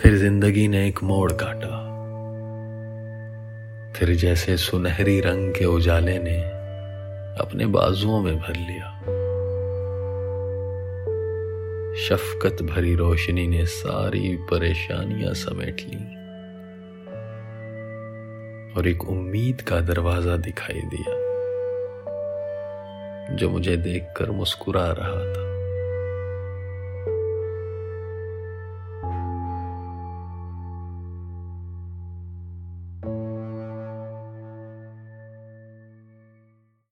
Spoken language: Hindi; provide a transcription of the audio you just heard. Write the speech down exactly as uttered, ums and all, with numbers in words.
फिर जिंदगी ने एक मोड़ काटा, फिर जैसे सुनहरी रंग के उजाले ने अपने बाजुओं में भर लिया। शफकत भरी रोशनी ने सारी परेशानियां समेट ली और एक उम्मीद का दरवाजा दिखाई दिया जो मुझे देखकर मुस्कुरा रहा था।